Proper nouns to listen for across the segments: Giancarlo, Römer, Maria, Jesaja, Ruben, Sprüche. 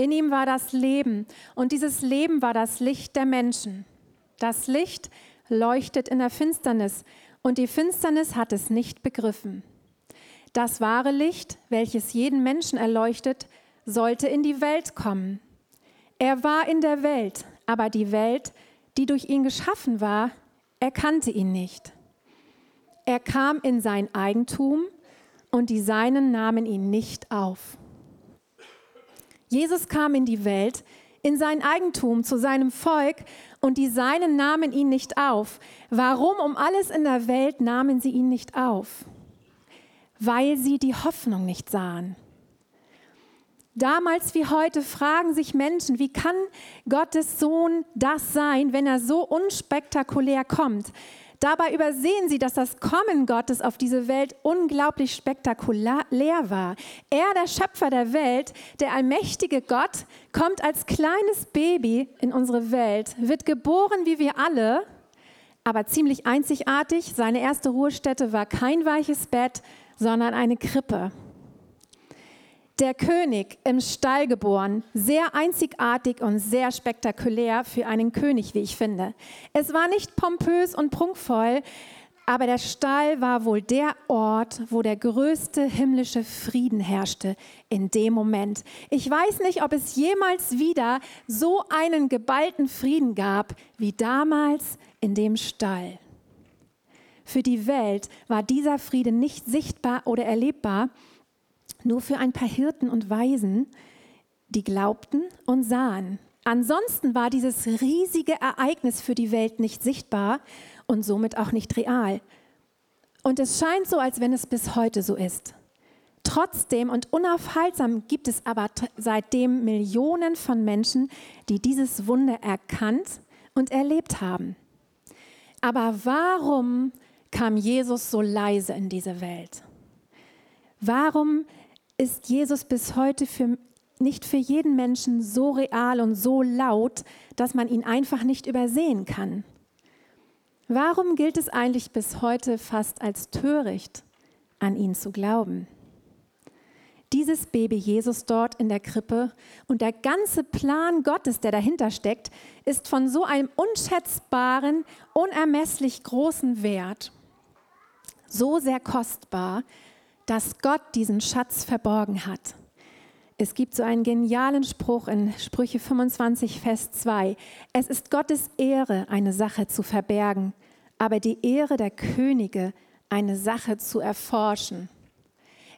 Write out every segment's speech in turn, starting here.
In ihm war das Leben und dieses Leben war das Licht der Menschen. Das Licht leuchtet in der Finsternis und die Finsternis hat es nicht begriffen. Das wahre Licht, welches jeden Menschen erleuchtet, sollte in die Welt kommen. Er war in der Welt, aber die Welt, die durch ihn geschaffen war, erkannte ihn nicht. Er kam in sein Eigentum und die Seinen nahmen ihn nicht auf. Jesus kam in die Welt, in sein Eigentum, zu seinem Volk und die Seinen nahmen ihn nicht auf. Warum um alles in der Welt nahmen sie ihn nicht auf? Weil sie die Hoffnung nicht sahen. Damals wie heute fragen sich Menschen, wie kann Gottes Sohn das sein, wenn er so unspektakulär kommt? Dabei übersehen sie, dass das Kommen Gottes auf diese Welt unglaublich spektakulär war. Er, der Schöpfer der Welt, der allmächtige Gott, kommt als kleines Baby in unsere Welt, wird geboren wie wir alle, aber ziemlich einzigartig. Seine erste Ruhestätte war kein weiches Bett, sondern eine Krippe. Der König im Stall geboren, sehr einzigartig und sehr spektakulär für einen König, wie ich finde. Es war nicht pompös und prunkvoll, aber der Stall war wohl der Ort, wo der größte himmlische Frieden herrschte in dem Moment. Ich weiß nicht, ob es jemals wieder so einen geballten Frieden gab, wie damals in dem Stall. Für die Welt war dieser Friede nicht sichtbar oder erlebbar, nur für ein paar Hirten und Weisen, die glaubten und sahen. Ansonsten war dieses riesige Ereignis für die Welt nicht sichtbar und somit auch nicht real. Und es scheint so, als wenn es bis heute so ist. Trotzdem und unaufhaltsam gibt es aber seitdem Millionen von Menschen, die dieses Wunder erkannt und erlebt haben. Aber warum kam Jesus so leise in diese Welt? Warum ist Jesus bis heute nicht für jeden Menschen so real und so laut, dass man ihn einfach nicht übersehen kann? Warum gilt es eigentlich bis heute fast als töricht, an ihn zu glauben? Dieses Baby Jesus dort in der Krippe und der ganze Plan Gottes, der dahinter steckt, ist von so einem unschätzbaren, unermesslich großen Wert, so sehr kostbar, dass Gott diesen Schatz verborgen hat. Es gibt so einen genialen Spruch in Sprüche 25, Vers 2. Es ist Gottes Ehre, eine Sache zu verbergen, aber die Ehre der Könige, eine Sache zu erforschen.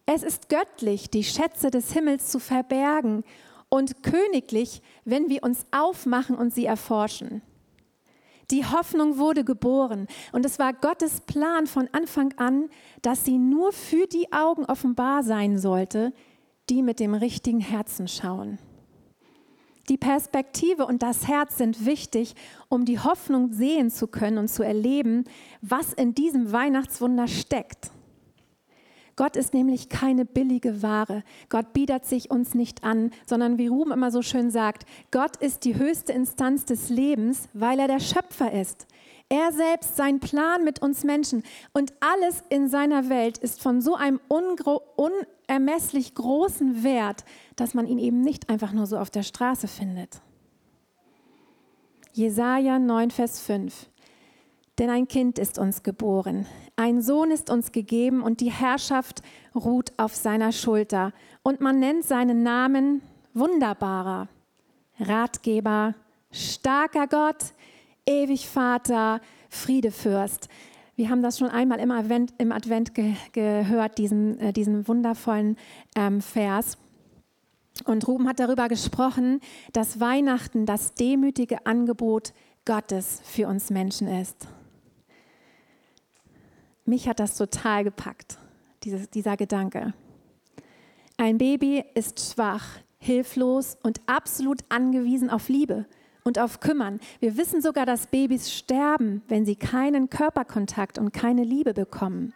Es ist göttlich, die Schätze des Himmels zu verbergen und königlich, wenn wir uns aufmachen und sie erforschen. Die Hoffnung wurde geboren und es war Gottes Plan von Anfang an, dass sie nur für die Augen offenbar sein sollte, die mit dem richtigen Herzen schauen. Die Perspektive und das Herz sind wichtig, um die Hoffnung sehen zu können und zu erleben, was in diesem Weihnachtswunder steckt. Gott ist nämlich keine billige Ware. Gott bietet sich uns nicht an, sondern wie Ruben immer so schön sagt, Gott ist die höchste Instanz des Lebens, weil er der Schöpfer ist. Er selbst, sein Plan mit uns Menschen und alles in seiner Welt ist von so einem unermesslich großen Wert, dass man ihn eben nicht einfach nur so auf der Straße findet. Jesaja 9, Vers 5. Denn ein Kind ist uns geboren, ein Sohn ist uns gegeben und die Herrschaft ruht auf seiner Schulter. Und man nennt seinen Namen Wunderbarer, Ratgeber, starker Gott, ewig Vater, Friedefürst. Wir haben das schon einmal im Advent gehört, diesen wundervollen Vers. Und Ruben hat darüber gesprochen, dass Weihnachten das demütige Angebot Gottes für uns Menschen ist. Mich hat das total gepackt, dieser Gedanke. Ein Baby ist schwach, hilflos und absolut angewiesen auf Liebe und auf Kümmern. Wir wissen sogar, dass Babys sterben, wenn sie keinen Körperkontakt und keine Liebe bekommen.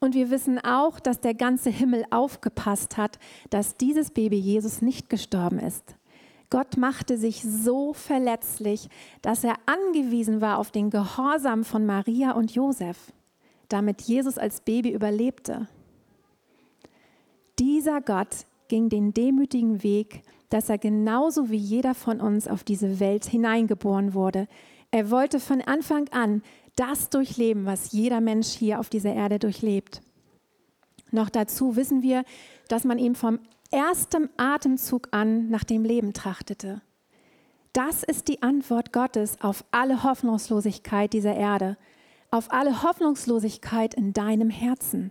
Und wir wissen auch, dass der ganze Himmel aufgepasst hat, dass dieses Baby Jesus nicht gestorben ist. Gott machte sich so verletzlich, dass er angewiesen war auf den Gehorsam von Maria und Josef, damit Jesus als Baby überlebte. Dieser Gott ging den demütigen Weg dass er genauso wie jeder von uns auf diese Welt hineingeboren wurde. Er wollte von Anfang an das durchleben, was jeder Mensch hier auf dieser Erde durchlebt. Noch dazu wissen wir, dass man ihm vom ersten Atemzug an nach dem Leben trachtete. Das ist die Antwort Gottes auf alle Hoffnungslosigkeit dieser Erde, auf alle Hoffnungslosigkeit in deinem Herzen.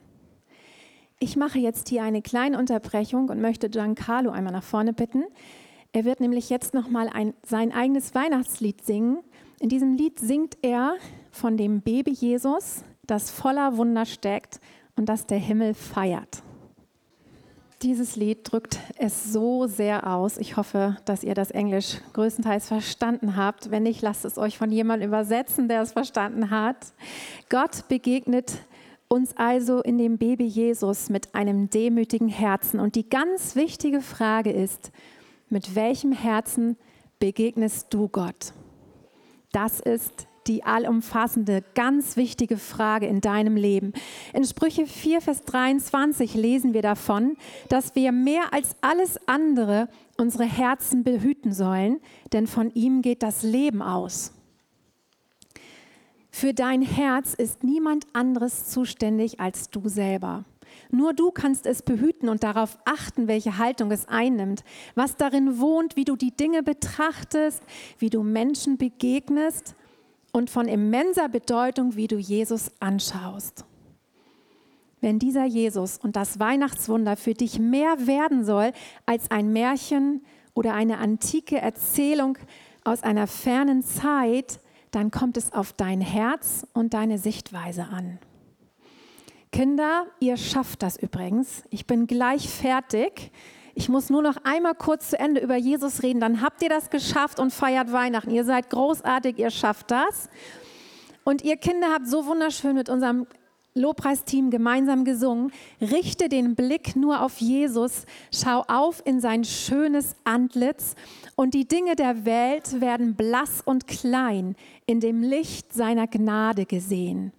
Ich mache jetzt hier eine kleine Unterbrechung und möchte Giancarlo einmal nach vorne bitten. Er wird nämlich jetzt nochmal sein eigenes Weihnachtslied singen. In diesem Lied singt er von dem Baby Jesus, das voller Wunder steckt und das der Himmel feiert. Dieses Lied drückt es so sehr aus. Ich hoffe, dass ihr das Englisch größtenteils verstanden habt. Wenn nicht, lasst es euch von jemandem übersetzen, der es verstanden hat. Gott begegnet uns also in dem Baby Jesus mit einem demütigen Herzen. Und die ganz wichtige Frage ist, mit welchem Herzen begegnest du Gott? Das ist die allumfassende, ganz wichtige Frage in deinem Leben. In Sprüche 4, Vers 23 lesen wir davon, dass wir mehr als alles andere unsere Herzen behüten sollen, denn von ihm geht das Leben aus. Für dein Herz ist niemand anderes zuständig als du selber. Nur du kannst es behüten und darauf achten, welche Haltung es einnimmt, was darin wohnt, wie du die Dinge betrachtest, wie du Menschen begegnest. Und von immenser Bedeutung, wie du Jesus anschaust. Wenn dieser Jesus und das Weihnachtswunder für dich mehr werden soll als ein Märchen oder eine antike Erzählung aus einer fernen Zeit, dann kommt es auf dein Herz und deine Sichtweise an. Kinder, ihr schafft das übrigens. Ich bin gleich fertig. Ich muss nur noch einmal kurz zu Ende über Jesus reden, dann habt ihr das geschafft und feiert Weihnachten. Ihr seid großartig, ihr schafft das. Und ihr Kinder habt so wunderschön mit unserem Lobpreisteam gemeinsam gesungen. Richte den Blick nur auf Jesus, schau auf in sein schönes Antlitz und die Dinge der Welt werden blass und klein in dem Licht seiner Gnade gesehen.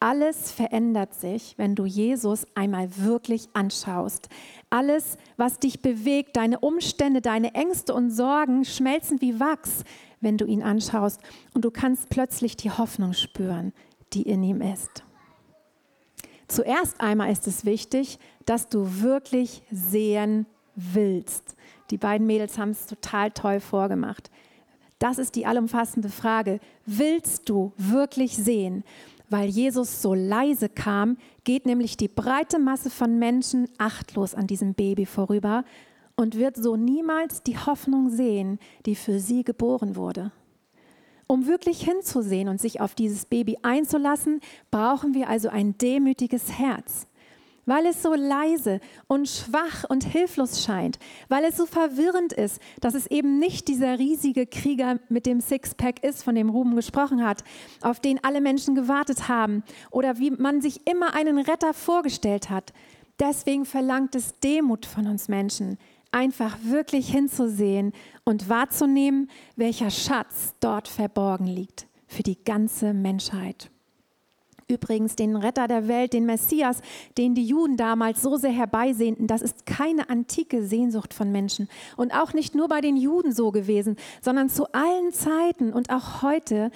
Alles verändert sich, wenn du Jesus einmal wirklich anschaust. Alles, was dich bewegt, deine Umstände, deine Ängste und Sorgen schmelzen wie Wachs, wenn du ihn anschaust. Und du kannst plötzlich die Hoffnung spüren, die in ihm ist. Zuerst einmal ist es wichtig, dass du wirklich sehen willst. Die beiden Mädels haben es total toll vorgemacht. Das ist die allumfassende Frage. Willst du wirklich sehen? Weil Jesus so leise kam, geht nämlich die breite Masse von Menschen achtlos an diesem Baby vorüber und wird so niemals die Hoffnung sehen, die für sie geboren wurde. Um wirklich hinzusehen und sich auf dieses Baby einzulassen, brauchen wir also ein demütiges Herz. Weil es so leise und schwach und hilflos scheint, weil es so verwirrend ist, dass es eben nicht dieser riesige Krieger mit dem Sixpack ist, von dem Ruben gesprochen hat, auf den alle Menschen gewartet haben oder wie man sich immer einen Retter vorgestellt hat. Deswegen verlangt es Demut von uns Menschen, einfach wirklich hinzusehen und wahrzunehmen, welcher Schatz dort verborgen liegt für die ganze Menschheit. Übrigens, den Retter der Welt, den Messias, den die Juden damals so sehr herbeisehnten, das ist keine antike Sehnsucht von Menschen. Und auch nicht nur bei den Juden so gewesen, sondern zu allen Zeiten und auch heute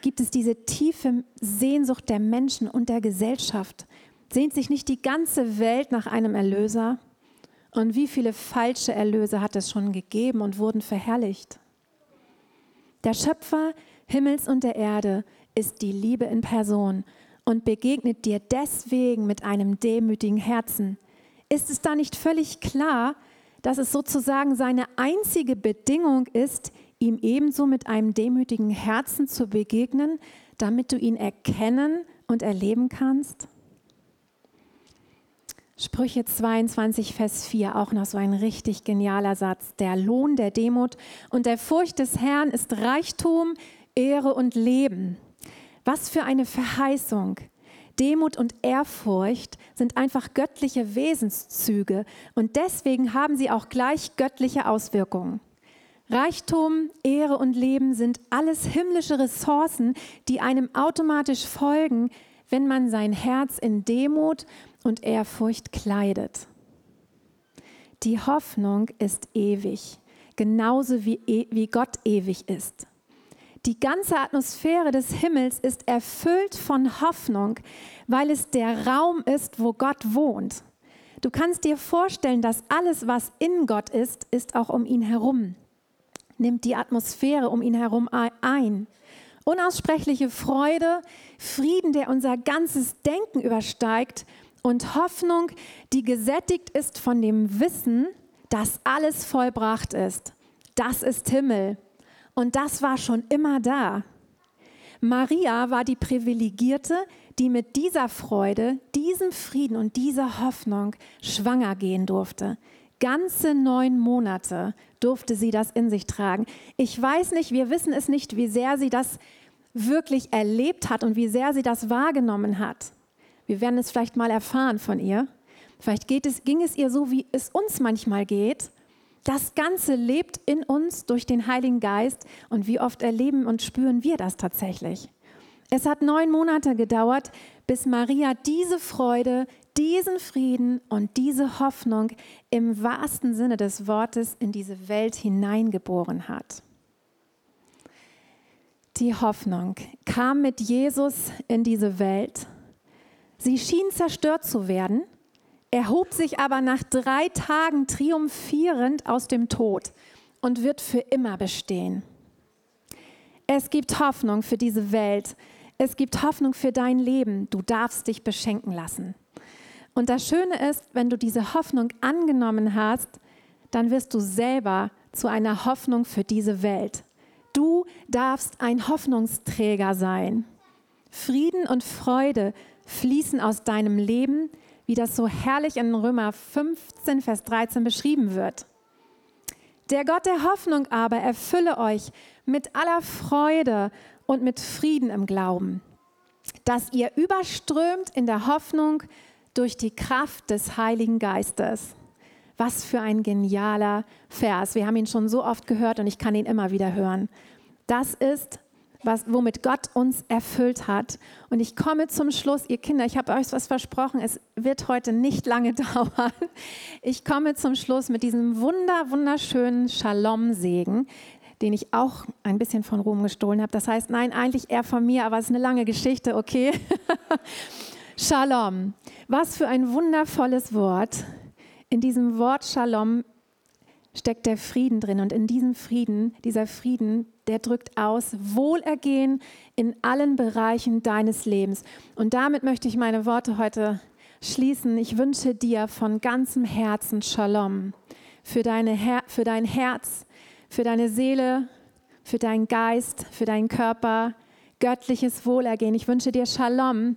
gibt es diese tiefe Sehnsucht der Menschen und der Gesellschaft. Sehnt sich nicht die ganze Welt nach einem Erlöser? Und wie viele falsche Erlöse hat es schon gegeben und wurden verherrlicht? Der Schöpfer Himmels und der Erde ist die Liebe in Person und begegnet dir deswegen mit einem demütigen Herzen. Ist es da nicht völlig klar, dass es sozusagen seine einzige Bedingung ist, ihm ebenso mit einem demütigen Herzen zu begegnen, damit du ihn erkennen und erleben kannst? Sprüche 22, Vers 4, auch noch so ein richtig genialer Satz. Der Lohn der Demut und der Furcht des Herrn ist Reichtum, Ehre und Leben. Was für eine Verheißung. Demut und Ehrfurcht sind einfach göttliche Wesenszüge und deswegen haben sie auch gleich göttliche Auswirkungen. Reichtum, Ehre und Leben sind alles himmlische Ressourcen, die einem automatisch folgen, wenn man sein Herz in Demut und Ehrfurcht kleidet. Die Hoffnung ist ewig, genauso wie Gott ewig ist. Die ganze Atmosphäre des Himmels ist erfüllt von Hoffnung, weil es der Raum ist, wo Gott wohnt. Du kannst dir vorstellen, dass alles, was in Gott ist, ist auch um ihn herum. Nimmt die Atmosphäre um ihn herum ein. Unaussprechliche Freude, Frieden, der unser ganzes Denken übersteigt, und Hoffnung, die gesättigt ist von dem Wissen, dass alles vollbracht ist. Das ist Himmel. Und das war schon immer da. Maria war die Privilegierte, die mit dieser Freude, diesem Frieden und dieser Hoffnung schwanger gehen durfte. Ganze 9 Monate durfte sie das in sich tragen. Ich weiß nicht, wir wissen es nicht, wie sehr sie das wirklich erlebt hat und wie sehr sie das wahrgenommen hat. Wir werden es vielleicht mal erfahren von ihr. Vielleicht ging es ihr so, wie es uns manchmal geht. Das Ganze lebt in uns durch den Heiligen Geist. Und wie oft erleben und spüren wir das tatsächlich? Es hat 9 Monate gedauert, bis Maria diese Freude, diesen Frieden und diese Hoffnung im wahrsten Sinne des Wortes in diese Welt hineingeboren hat. Die Hoffnung kam mit Jesus in diese Welt. Sie schien zerstört zu werden, erhob sich aber nach 3 Tagen triumphierend aus dem Tod und wird für immer bestehen. Es gibt Hoffnung für diese Welt. Es gibt Hoffnung für dein Leben. Du darfst dich beschenken lassen. Und das Schöne ist, wenn du diese Hoffnung angenommen hast, dann wirst du selber zu einer Hoffnung für diese Welt. Du darfst ein Hoffnungsträger sein. Frieden und Freude fließen aus deinem Leben, wie das so herrlich in Römer 15, Vers 13 beschrieben wird. Der Gott der Hoffnung aber erfülle euch mit aller Freude und mit Frieden im Glauben, dass ihr überströmt in der Hoffnung durch die Kraft des Heiligen Geistes. Was für ein genialer Vers. Wir haben ihn schon so oft gehört und ich kann ihn immer wieder hören. Das ist womit Gott uns erfüllt hat. Und ich komme zum Schluss, ihr Kinder, ich habe euch was versprochen, es wird heute nicht lange dauern. Ich komme zum Schluss mit diesem wunderschönen Shalom-Segen, den ich auch ein bisschen von Ruben gestohlen habe. Das heißt, nein, eigentlich eher von mir, aber es ist eine lange Geschichte, okay? Shalom, was für ein wundervolles Wort. In diesem Wort Shalom steckt der Frieden drin und in diesem Frieden, dieser Frieden, der drückt aus Wohlergehen in allen Bereichen deines Lebens. Und damit möchte ich meine Worte heute schließen. Ich wünsche dir von ganzem Herzen Shalom für dein Herz, für deine Seele, für deinen Geist, für deinen Körper, göttliches Wohlergehen. Ich wünsche dir Shalom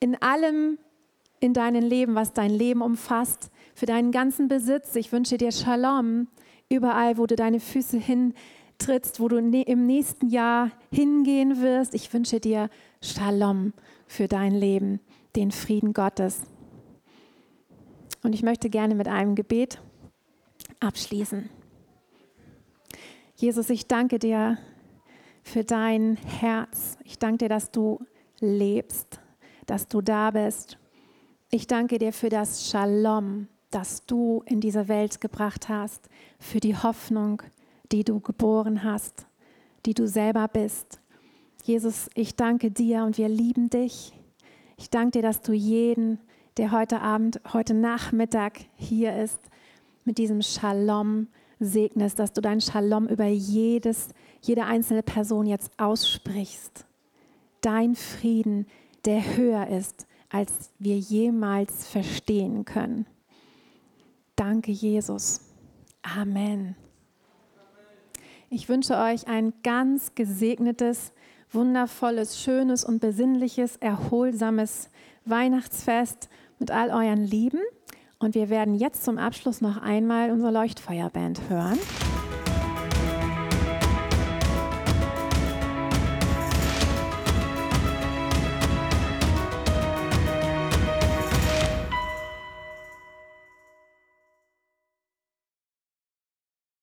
in allem in deinem Leben, was dein Leben umfasst, für deinen ganzen Besitz. Ich wünsche dir Shalom überall, wo du deine Füße hintrittst, wo du im nächsten Jahr hingehen wirst. Ich wünsche dir Shalom für dein Leben, den Frieden Gottes. Und ich möchte gerne mit einem Gebet abschließen. Jesus, ich danke dir für dein Herz. Ich danke dir, dass du lebst, dass du da bist. Ich danke dir für das Shalom, das du in diese Welt gebracht hast, für die Hoffnung, die du geboren hast, die du selber bist. Jesus, ich danke dir und wir lieben dich. Ich danke dir, dass du jeden, der heute Abend, heute Nachmittag hier ist, mit diesem Shalom segnest, dass du dein Shalom über jede einzelne Person jetzt aussprichst. Dein Frieden, der höher ist, als wir jemals verstehen können. Danke, Jesus. Amen. Ich wünsche euch ein ganz gesegnetes, wundervolles, schönes und besinnliches, erholsames Weihnachtsfest mit all euren Lieben. Und wir werden jetzt zum Abschluss noch einmal unsere Leuchtfeuerband hören.